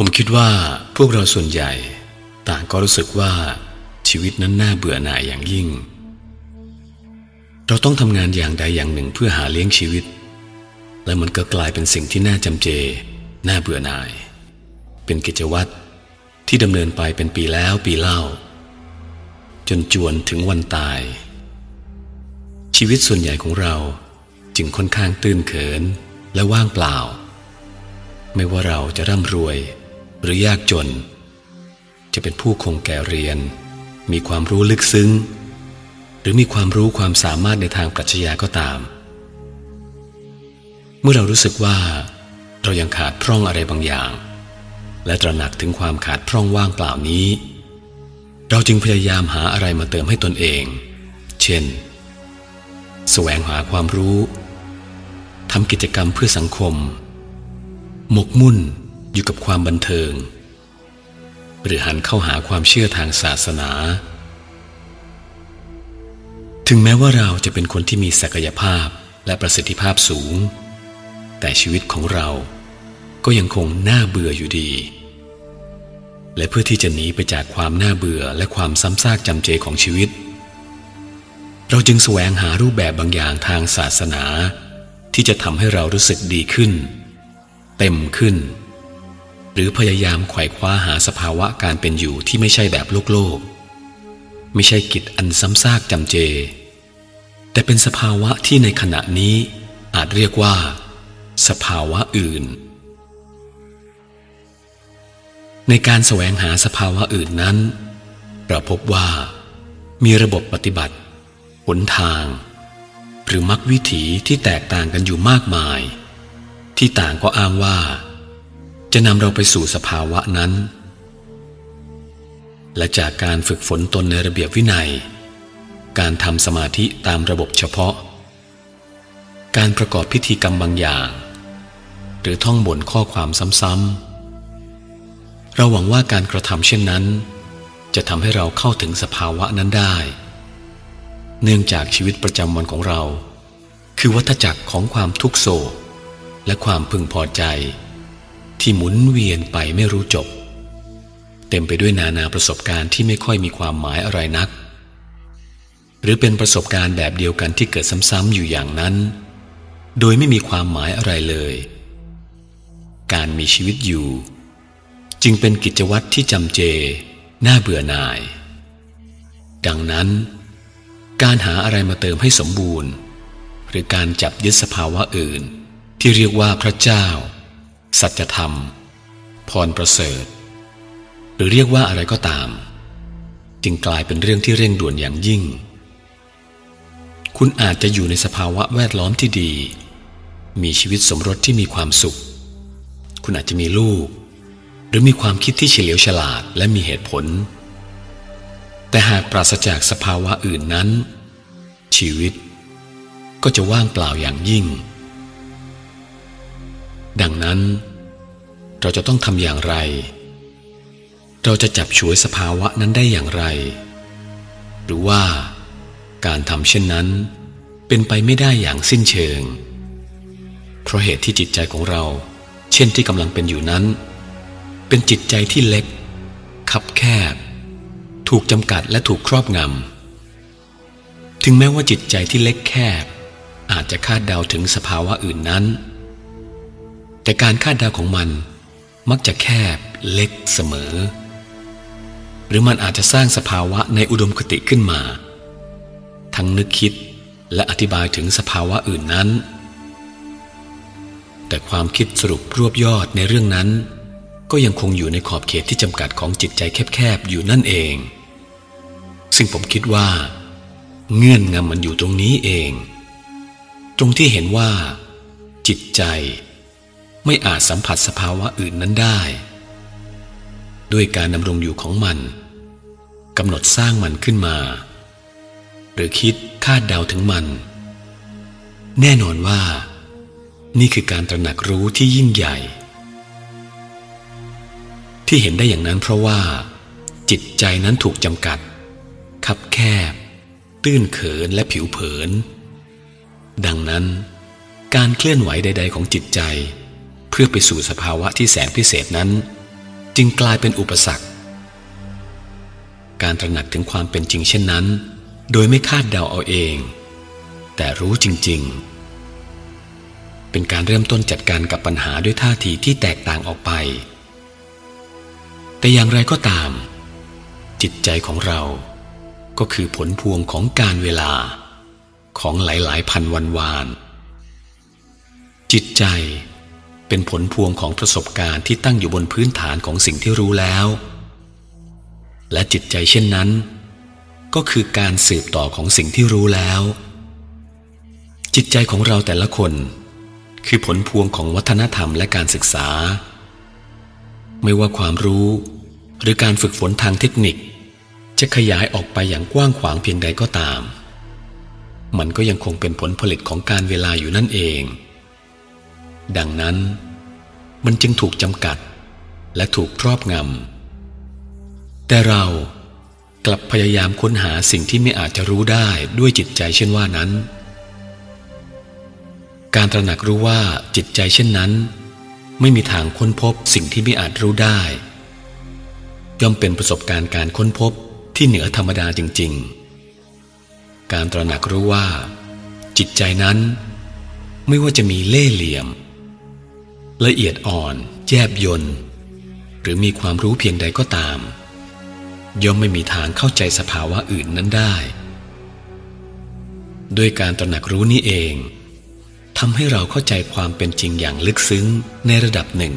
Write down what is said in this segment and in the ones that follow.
ผมคิดว่าพวกเราส่วนใหญ่ต่างก็รู้สึกว่าชีวิตนั้นน่าเบื่อหน่ายอย่างยิ่งเราต้องทำงานอย่างใดอย่างหนึ่งเพื่อหาเลี้ยงชีวิตและมันก็กลายเป็นสิ่งที่น่าจำเจน่าเบื่อหน่ายเป็นกิจวัตรที่ดำเนินไปเป็นปีแล้วปีเล่าจนจวนถึงวันตายชีวิตส่วนใหญ่ของเราจึงค่อนข้างตื้นเขินและว่างเปล่าไม่ว่าเราจะร่ำรวยหรือยากจนจะเป็นผู้คงแก่เรียนมีความรู้ลึกซึ้งหรือมีความรู้ความสามารถในทางปรัชญาก็ตามเมื่อเรารู้สึกว่าเรายังขาดพร่องอะไรบางอย่างและตระหนักถึงความขาดพร่องว่างเปล่านี้เราจึงพยายามหาอะไรมาเติมให้ตนเองเช่นแสวงหาความรู้ทำกิจกรรมเพื่อสังคมหมกมุ่นอยู่กับความบันเทิงหรือหันเข้าหาความเชื่อทางศาสนาถึงแม้ว่าเราจะเป็นคนที่มีศักยภาพและประสิทธิภาพสูงแต่ชีวิตของเราก็ยังคงน่าเบื่ออยู่ดีและเพื่อที่จะหนีไปจากความน่าเบื่อและความซ้ำซากจำเจของชีวิตเราจึงแสวงหารูปแบบบางอย่างทางศาสนาที่จะทำให้เรารู้สึกดีขึ้นเต็มขึ้นหรือพยายามไขว่คว้าหาสภาวะการเป็นอยู่ที่ไม่ใช่แบบโลกไม่ใช่กิจอันซ้ำซากจำเจแต่เป็นสภาวะที่ในขณะนี้อาจเรียกว่าสภาวะอื่นในการแสวงหาสภาวะอื่นนั้นเราพบว่ามีระบบปฏิบัติหนทางหรือมรรควิถีที่แตกต่างกันอยู่มากมายที่ต่างก็อ้างว่าจะนำเราไปสู่สภาวะนั้นและจากการฝึกฝนตนในระเบียบวินัยการทำสมาธิตามระบบเฉพาะการประกอบพิธีกรรมบางอย่างหรือท่องบทข้อความซ้ำๆเราหวังว่าการกระทำเช่นนั้นจะทำให้เราเข้าถึงสภาวะนั้นได้เนื่องจากชีวิตประจำวันของเราคือวัฏจักรของความทุกโศกและความพึงพอใจที่หมุนเวียนไปไม่รู้จบเต็มไปด้วยนานาประสบการณ์ที่ไม่ค่อยมีความหมายอะไรนักหรือเป็นประสบการณ์แบบเดียวกันที่เกิดซ้ำๆอยู่อย่างนั้นโดยไม่มีความหมายอะไรเลยการมีชีวิตอยู่จึงเป็นกิจวัตรที่จำเจน่าเบื่อหน่ายดังนั้นการหาอะไรมาเติมให้สมบูรณ์หรือการจับยึดสภาวะอื่นที่เรียกว่าพระเจ้าสัจธรรมพรประเสริฐหรือเรียกว่าอะไรก็ตามจึงกลายเป็นเรื่องที่เร่งด่วนอย่างยิ่งคุณอาจจะอยู่ในสภาวะแวดล้อมที่ดีมีชีวิตสมรสที่มีความสุขคุณอาจจะมีลูกหรือมีความคิดที่เฉลียวฉลาดและมีเหตุผลแต่หากปราศจากสภาวะอื่นนั้นชีวิตก็จะว่างเปล่าอย่างยิ่งดังนั้นเราจะต้องทำอย่างไรเราจะจับฉวยสภาวะนั้นได้อย่างไรหรือว่าการทำเช่นนั้นเป็นไปไม่ได้อย่างสิ้นเชิงเพราะเหตุที่จิตใจของเราเช่นที่กำลังเป็นอยู่นั้นเป็นจิตใจที่เล็กคับแคบถูกจำกัดและถูกครอบงำถึงแม้ว่าจิตใจที่เล็กแคบอาจจะคาดเดาถึงสภาวะอื่นนั้นแต่การคาดเดาของมันมักจะแคบเล็กเสมอหรือมันอาจจะสร้างสภาวะในอุดมคติขึ้นมาทั้งนึกคิดและอธิบายถึงสภาวะอื่นนั้นแต่ความคิดสรุปรวบยอดในเรื่องนั้นก็ยังคงอยู่ในขอบเขตที่จำกัดของจิตใจแคบๆอยู่นั่นเองซึ่งผมคิดว่าเงื่อนงำมันอยู่ตรงนี้เองตรงที่เห็นว่าจิตใจไม่อาจสัมผัสสภาวะอื่นนั้นได้ด้วยการดำรงอยู่ของมันกำหนดสร้างมันขึ้นมาหรือคิดคาดเดาถึงมันแน่นอนว่านี่คือการตระหนักรู้ที่ยิ่งใหญ่ที่เห็นได้อย่างนั้นเพราะว่าจิตใจนั้นถูกจำกัดคับแคบตื้นเขินและผิวเผินดังนั้นการเคลื่อนไหวใดๆของจิตใจเพื่อไปสู่สภาวะที่แสนพิเศษนั้น จึงกลายเป็นอุปสรรคการตระหนักถึงความเป็นจริงเช่นนั้นโดยไม่คาดเดาเอาเองแต่รู้จริงๆเป็นการเริ่มต้นจัดการกับปัญหาด้วยท่าทีที่แตกต่างออกไปแต่อย่างไรก็ตามจิตใจของเราก็คือผลพวงของการเวลาของหลายๆพันวันวานจิตใจเป็นผลพวงของประสบการณ์ที่ตั้งอยู่บนพื้นฐานของสิ่งที่รู้แล้วและจิตใจเช่นนั้นก็คือการสืบต่อของสิ่งที่รู้แล้วจิตใจของเราแต่ละคนคือผลพวงของวัฒนธรรมและการศึกษาไม่ว่าความรู้หรือการฝึกฝนทางเทคนิคจะขยายออกไปอย่างกว้างขวางเพียงใดก็ตามมันก็ยังคงเป็นผลผลิตของการเวลาอยู่นั่นเองดังนั้นมันจึงถูกจำกัดและถูกครอบงำแต่เรากลับพยายามค้นหาสิ่งที่ไม่อาจจะรู้ได้ด้วยจิตใจเช่นว่านั้นการตระหนักรู้ว่าจิตใจเช่นนั้นไม่มีทางค้นพบสิ่งที่ไม่อาจรู้ได้ย่อมเป็นประสบการณ์การค้นพบที่เหนือธรรมดาจริงๆการตระหนักรู้ว่าจิตใจนั้นไม่ว่าจะมีเล่ห์เหลี่ยมละเอียดอ่อนแยบยลหรือมีความรู้เพียงใดก็ตามย่อมไม่มีทางเข้าใจสภาวะอื่นนั้นได้ด้วยการตระหนักรู้นี้เองทำให้เราเข้าใจความเป็นจริงอย่างลึกซึ้งในระดับหนึ่ง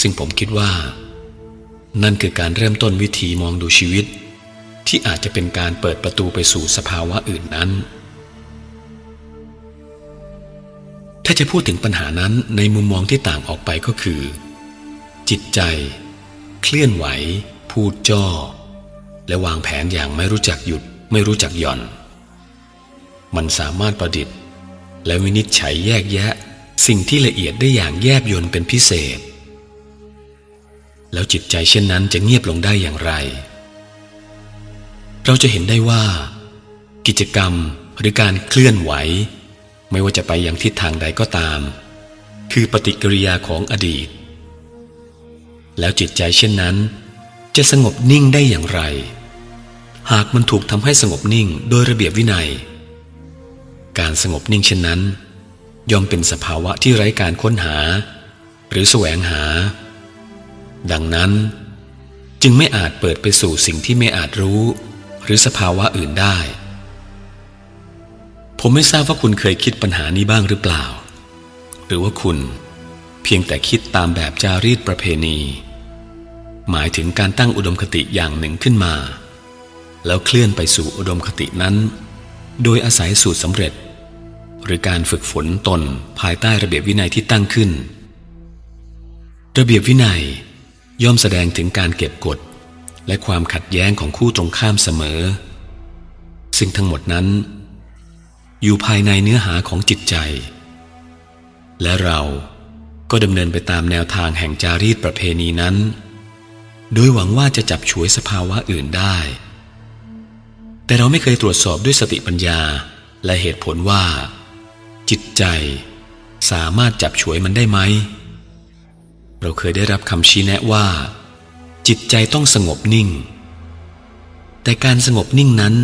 ซึ่งผมคิดว่านั่นคือการเริ่มต้นวิธีมองดูชีวิตที่อาจจะเป็นการเปิดประตูไปสู่สภาวะอื่นนั้นถ้าจะพูดถึงปัญหานั้นในมุมมองที่ต่างออกไปก็คือจิตใจเคลื่อนไหวพูดจ้อและวางแผนอย่างไม่รู้จักหยุดไม่รู้จักหย่อนมันสามารถประดิษฐ์และวินิจฉัยแยกแยะสิ่งที่ละเอียดได้อย่างแยบยลเป็นพิเศษแล้วจิตใจเช่นนั้นจะเงียบลงได้อย่างไรเราจะเห็นได้ว่ากิจกรรมหรือการเคลื่อนไหวไม่ว่าจะไปอย่างทิศทางใดก็ตามคือปฏิกิริยาของอดีตแล้วจิตใจเช่นนั้นจะสงบนิ่งได้อย่างไรหากมันถูกทำให้สงบนิ่งโดยระเบียบวินัยการสงบนิ่งเช่นนั้นย่อมเป็นสภาวะที่ไร้การค้นหาหรือแสวงหาดังนั้นจึงไม่อาจเปิดไปสู่สิ่งที่ไม่อาจรู้หรือสภาวะอื่นได้ผมไม่ทราบว่าคุณเคยคิดปัญหานี้บ้างหรือเปล่าหรือว่าคุณเพียงแต่คิดตามแบบจารีตประเพณีหมายถึงการตั้งอุดมคติอย่างหนึ่งขึ้นมาแล้วเคลื่อนไปสู่อุดมคตินั้นโดยอาศัยสูตรสำเร็จหรือการฝึกฝนตนภายใต้ระเบียบวินัยที่ตั้งขึ้นระเบียบวินัยย่อมแสดงถึงการเก็บกฎและความขัดแย้งของคู่ตรงข้ามเสมอซึ่งทั้งหมดนั้นอยู่ภายในเนื้อหาของจิตใจและเราก็ดำเนินไปตามแนวทางแห่งจารีตประเพณีนั้นโดยหวังว่าจะจับฉวยสภาวะอื่นได้แต่เราไม่เคยตรวจสอบด้วยสติปัญญาและเหตุผลว่าจิตใจสามารถจับฉวยมันได้ไหมเราเคยได้รับคำชี้แนะว่าจิตใจต้องสงบนิ่งแต่การสงบนิ่งนั้น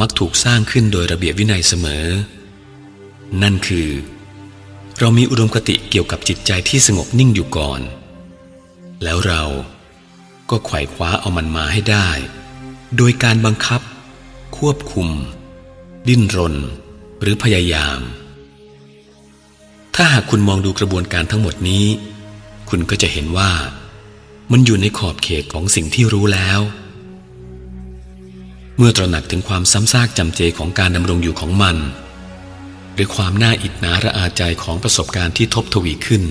มักถูกสร้างขึ้นโดยระเบียบวินัยเสมอนั่นคือเรามีอุดมคติเกี่ยวกับจิตใจที่สงบนิ่งอยู่ก่อนแล้วเราก็ไขว่คว้าเอามันมาให้ได้โดยการบังคับควบคุมดิ้นรนหรือพยายามถ้าหากคุณมองดูกระบวนการทั้งหมดนี้คุณก็จะเห็นว่ามันอยู่ในขอบเขตของสิ่งที่รู้แล้วเมื่อตระหนักถึงความซ้ำซากจำเจของการดำรงอยู่ของมันหรือความน่าอิจฉาระอาใจของประสบการณ์ที่ทบทวีขึ้น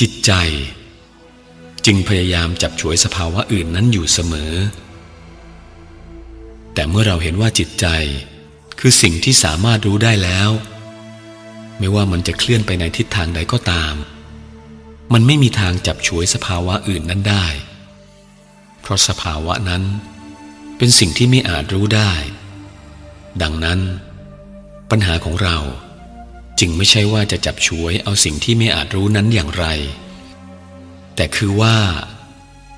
จิตใจจึงพยายามจับฉวยสภาวะอื่นนั้นอยู่เสมอแต่เมื่อเราเห็นว่าจิตใจคือสิ่งที่สามารถรู้ได้แล้วไม่ว่ามันจะเคลื่อนไปในทิศทางใดก็ตามมันไม่มีทางจับฉวยสภาวะอื่นนั้นได้เพราะสภาวะนั้นเป็นสิ่งที่ไม่อาจรู้ได้ดังนั้นปัญหาของเราจึงไม่ใช่ว่าจะจับฉวยเอาสิ่งที่ไม่อาจรู้นั้นอย่างไร แต่คือว่า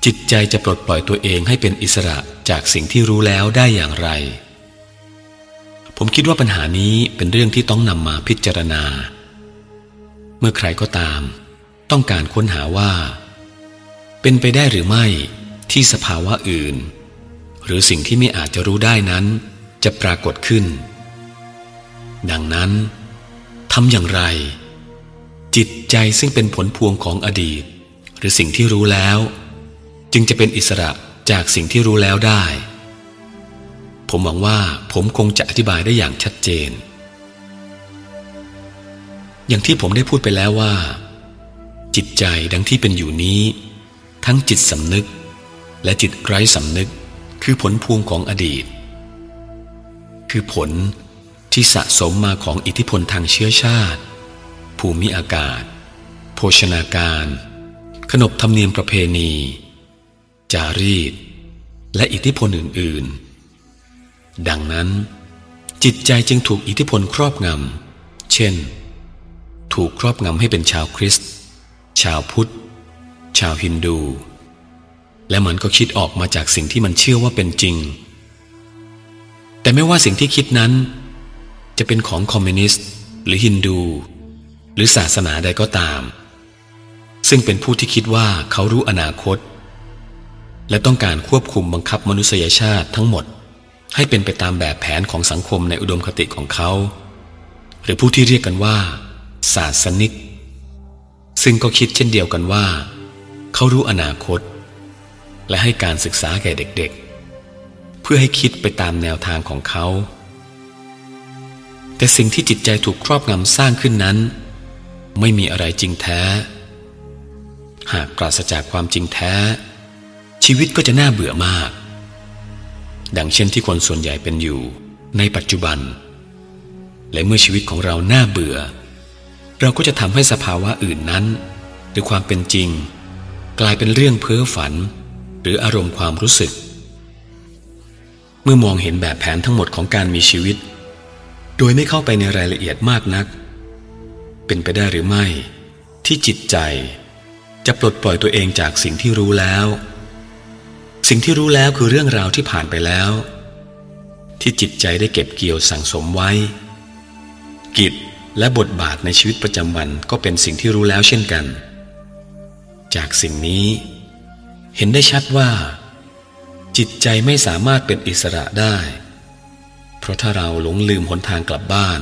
จิตใจจะปลดปล่อยตัวเองให้เป็นอิสระจากสิ่งที่รู้แล้วได้อย่างไรผมคิดว่าปัญหานี้เป็นเรื่องที่ต้องนำมาพิจารณาเมื่อใครก็ตามต้องการค้นหาว่าเป็นไปได้หรือไม่ที่สภาวะอื่นหรือสิ่งที่ไม่อาจจะรู้ได้นั้นจะปรากฏขึ้นดังนั้นทำอย่างไรจิตใจซึ่งเป็นผลพวงของอดีตหรือสิ่งที่รู้แล้วจึงจะเป็นอิสระจากสิ่งที่รู้แล้วได้ผมหวังว่าผมคงจะอธิบายได้อย่างชัดเจนอย่างที่ผมได้พูดไปแล้วว่าจิตใจดังที่เป็นอยู่นี้ทั้งจิตสำนึกและจิตไร้สำนึกคือผลพวงของอดีตคือผลที่สะสมมาของอิทธิพลทางเชื้อชาติภูมิอากาศโภชนาการขนบธรรมเนียมประเพณีจารีตและอิทธิพลอื่นๆดังนั้นจิตใจจึงถูกอิทธิพลครอบงำเช่นถูกครอบงำให้เป็นชาวคริสต์ชาวพุทธชาวฮินดูและมันก็คิดออกมาจากสิ่งที่มันเชื่อว่าเป็นจริงแต่ไม่ว่าสิ่งที่คิดนั้นจะเป็นของคอมมิวนิสต์หรือฮินดูหรือศาสนาใดก็ตามซึ่งเป็นผู้ที่คิดว่าเขารู้อนาคตและต้องการควบคุมบังคับมนุษยชาติทั้งหมดให้เป็นไปตามแบบแผนของสังคมในอุดมคติของเขาหรือผู้ที่เรียกกันว่าศาสนิกซึ่งก็คิดเช่นเดียวกันว่าเขารู้อนาคตและให้การศึกษาแก่เด็กๆเพื่อให้คิดไปตามแนวทางของเขาแต่สิ่งที่จิตใจถูกครอบงำสร้างขึ้นนั้นไม่มีอะไรจริงแท้หากปราศจากความจริงแท้ชีวิตก็จะน่าเบื่อมากดังเช่นที่คนส่วนใหญ่เป็นอยู่ในปัจจุบันและเมื่อชีวิตของเราน่าเบื่อเราก็จะทำให้สภาวะอื่นนั้นหรือความเป็นจริงกลายเป็นเรื่องเพ้อฝันหรืออารมณ์ความรู้สึกเมื่อมองเห็นแบบแผนทั้งหมดของการมีชีวิตโดยไม่เข้าไปในรายละเอียดมากนักเป็นไปได้หรือไม่ที่จิตใจจะปลดปล่อยตัวเองจากสิ่งที่รู้แล้วสิ่งที่รู้แล้วคือเรื่องราวที่ผ่านไปแล้วที่จิตใจได้เก็บเกี่ยวสั่งสมไว้กิจและบทบาทในชีวิตประจำวันก็เป็นสิ่งที่รู้แล้วเช่นกันจากสิ่งนี้เห็นได้ชัดว่าจิตใจไม่สามารถเป็นอิสระได้เพราะถ้าเราหลงลืมหนทางกลับบ้าน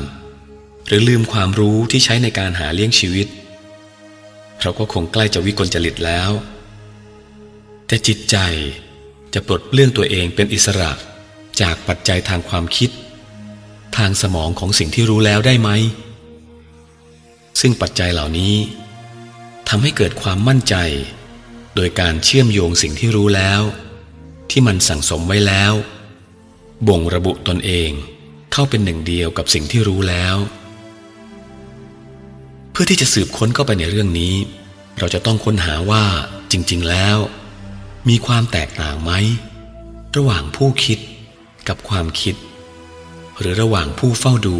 หรือลืมความรู้ที่ใช้ในการหาเลี้ยงชีวิตเราก็คงใกล้จะวิกลจริตแล้วแต่จิตใจจะปลดเปลื้องตัวเองเป็นอิสระจากปัจจัยทางความคิดทางสมองของสิ่งที่รู้แล้วได้ไหมซึ่งปัจจัยเหล่านี้ทำให้เกิดความมั่นใจโดยการเชื่อมโยงสิ่งที่รู้แล้วที่มันสั่งสมไว้แล้วบ่งระบุตนเองเข้าเป็นหนึ่งเดียวกับสิ่งที่รู้แล้วเพื่อที่จะสืบค้นเข้าไปในเรื่องนี้เราจะต้องค้นหาว่าจริงๆแล้วมีความแตกต่างไหมระหว่างผู้คิดกับความคิดหรือระหว่างผู้เฝ้าดู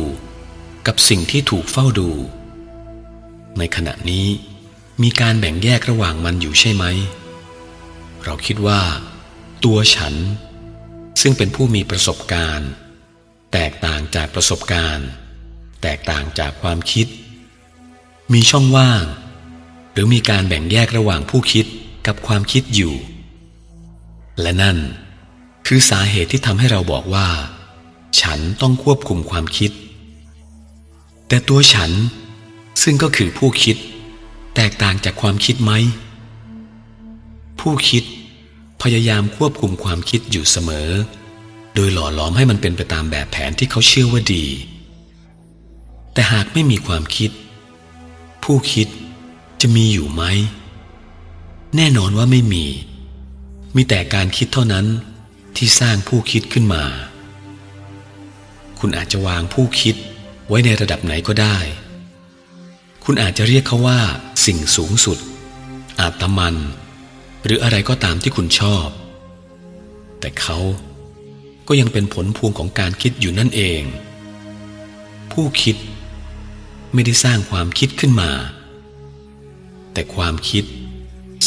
กับสิ่งที่ถูกเฝ้าดูในขณะนี้มีการแบ่งแยกระหว่างมันอยู่ใช่ไหมเราคิดว่าตัวฉันซึ่งเป็นผู้มีประสบการณ์แตกต่างจากประสบการณ์แตกต่างจากความคิดมีช่องว่างหรือมีการแบ่งแยกระหว่างผู้คิดกับความคิดอยู่และนั่นคือสาเหตุที่ทำให้เราบอกว่าฉันต้องควบคุมความคิดแต่ตัวฉันซึ่งก็คือผู้คิดแตกต่างจากความคิดไหมผู้คิดพยายามควบคุมความคิดอยู่เสมอโดยหล่อหลอมให้มันเป็นไปตามแบบแผนที่เขาเชื่อว่าดีแต่หากไม่มีความคิดผู้คิดจะมีอยู่ไหมแน่นอนว่าไม่มีมีแต่การคิดเท่านั้นที่สร้างผู้คิดขึ้นมาคุณอาจจะวางผู้คิดไว้ในระดับไหนก็ได้คุณอาจจะเรียกเขาว่าสิ่งสูงสุดอาตมันหรืออะไรก็ตามที่คุณชอบแต่เขาก็ยังเป็นผลพวงของการคิดอยู่นั่นเองผู้คิดไม่ได้สร้างความคิดขึ้นมาแต่ความคิด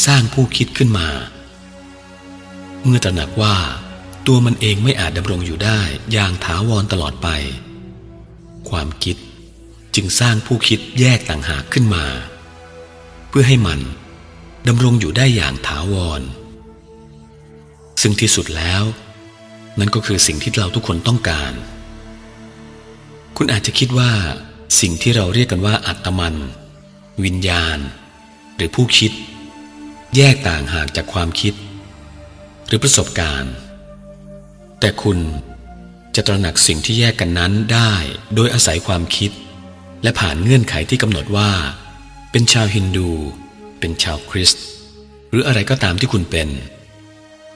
สร้างผู้คิดขึ้นมาเมื่อตระหนักว่าตัวมันเองไม่อาจดำรงอยู่ได้อย่างถาวรตลอดไปความคิดจึงสร้างผู้คิดแยกต่างหากขึ้นมาเพื่อให้มันดำรงอยู่ได้อย่างถาวรซึ่งที่สุดแล้วนั่นก็คือสิ่งที่เราทุกคนต้องการคุณอาจจะคิดว่าสิ่งที่เราเรียกกันว่าอัตมันวิญญาณหรือผู้คิดแยกต่างหากจากความคิดหรือประสบการณ์แต่คุณจะตระหนักสิ่งที่แยกกันนั้นได้โดยอาศัยความคิดและผ่านเงื่อนไขที่กำหนดว่าเป็นชาวฮินดูเป็นชาวคริสต์หรืออะไรก็ตามที่คุณเป็น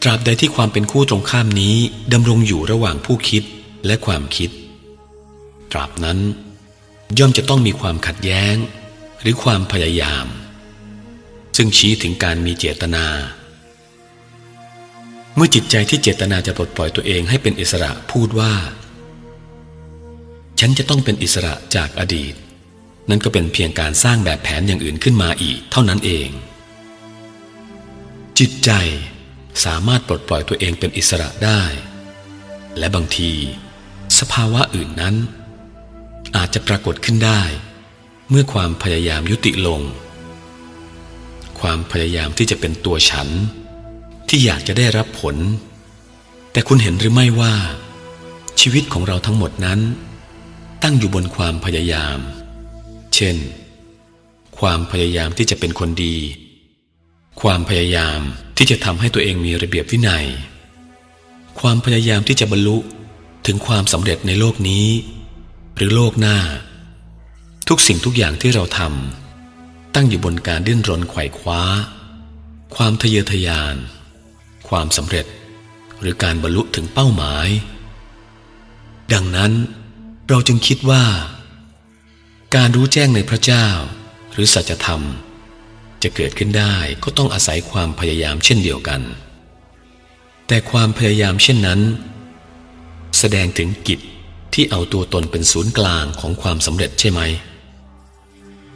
ตราบใดที่ความเป็นคู่ตรงข้ามนี้ดำรงอยู่ระหว่างผู้คิดและความคิดตราบนั้นย่อมจะต้องมีความขัดแย้งหรือความพยายามซึ่งชี้ถึงการมีเจตนาเมื่อจิตใจที่เจตนาจะปลดปล่อยตัวเองให้เป็นอิสระพูดว่าฉันจะต้องเป็นอิสระจากอดีตนั่นก็เป็นเพียงการสร้างแบบแผนอย่างอื่นขึ้นมาอีกเท่านั้นเองจิตใจสามารถปลดปล่อยตัวเองเป็นอิสระได้และบางทีสภาวะอื่นนั้นอาจจะปรากฏขึ้นได้เมื่อความพยายามยุติลงความพยายามที่จะเป็นตัวฉันที่อยากจะได้รับผลแต่คุณเห็นหรือไม่ว่าชีวิตของเราทั้งหมดนั้นตั้งอยู่บนความพยายามเช่นความพยายามที่จะเป็นคนดีความพยายามที่จะทำให้ตัวเองมีระเบียบวินัยความพยายามที่จะบรรลุถึงความสำเร็จในโลกนี้หรือโลกหน้าทุกสิ่งทุกอย่างที่เราทำตั้งอยู่บนการดิ้นรนไขว่คว้าความทะเยอทะยานความสำเร็จหรือการบรรลุถึงเป้าหมายดังนั้นเราจึงคิดว่าการรู้แจ้งในพระเจ้าหรือสัจธรรมจะเกิดขึ้นได้ก็ต้องอาศัยความพยายามเช่นเดียวกันแต่ความพยายามเช่นนั้นแสดงถึงกิจที่เอาตัวตนเป็นศูนย์กลางของความสำเร็จใช่ไหม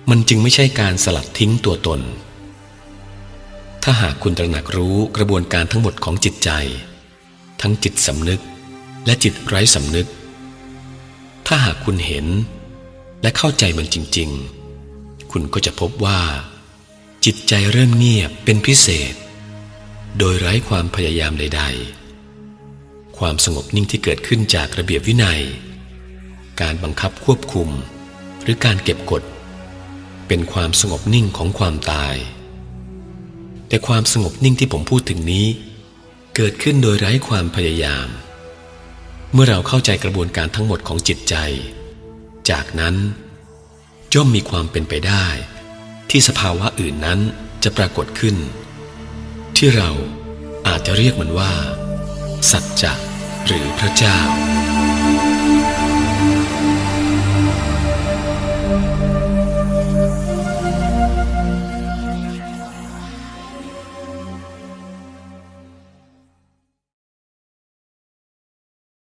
มันจึงไม่ใช่การสลัดทิ้งตัวตนถ้าหากคุณตระหนักรู้กระบวนการทั้งหมดของจิตใจทั้งจิตสำนึกและจิตไร้สำนึกถ้าหากคุณเห็นและเข้าใจมันจริงๆคุณก็จะพบว่าจิตใจเริ่มเงียบเป็นพิเศษโดยไร้ความพยายามใดๆความสงบนิ่งที่เกิดขึ้นจากระเบียบวินัยการบังคับควบคุมหรือการเก็บกดเป็นความสงบนิ่งของความตายแต่ความสงบนิ่งที่ผมพูดถึงนี้เกิดขึ้นโดยไร้ความพยายามเมื่อเราเข้าใจกระบวนการทั้งหมดของจิตใจจากนั้นย่อมมีความเป็นไปได้ที่สภาวะอื่นนั้นจะปรากฏขึ้นที่เราอาจจะเรียกมันว่าสัจจะหรือพระเจ้า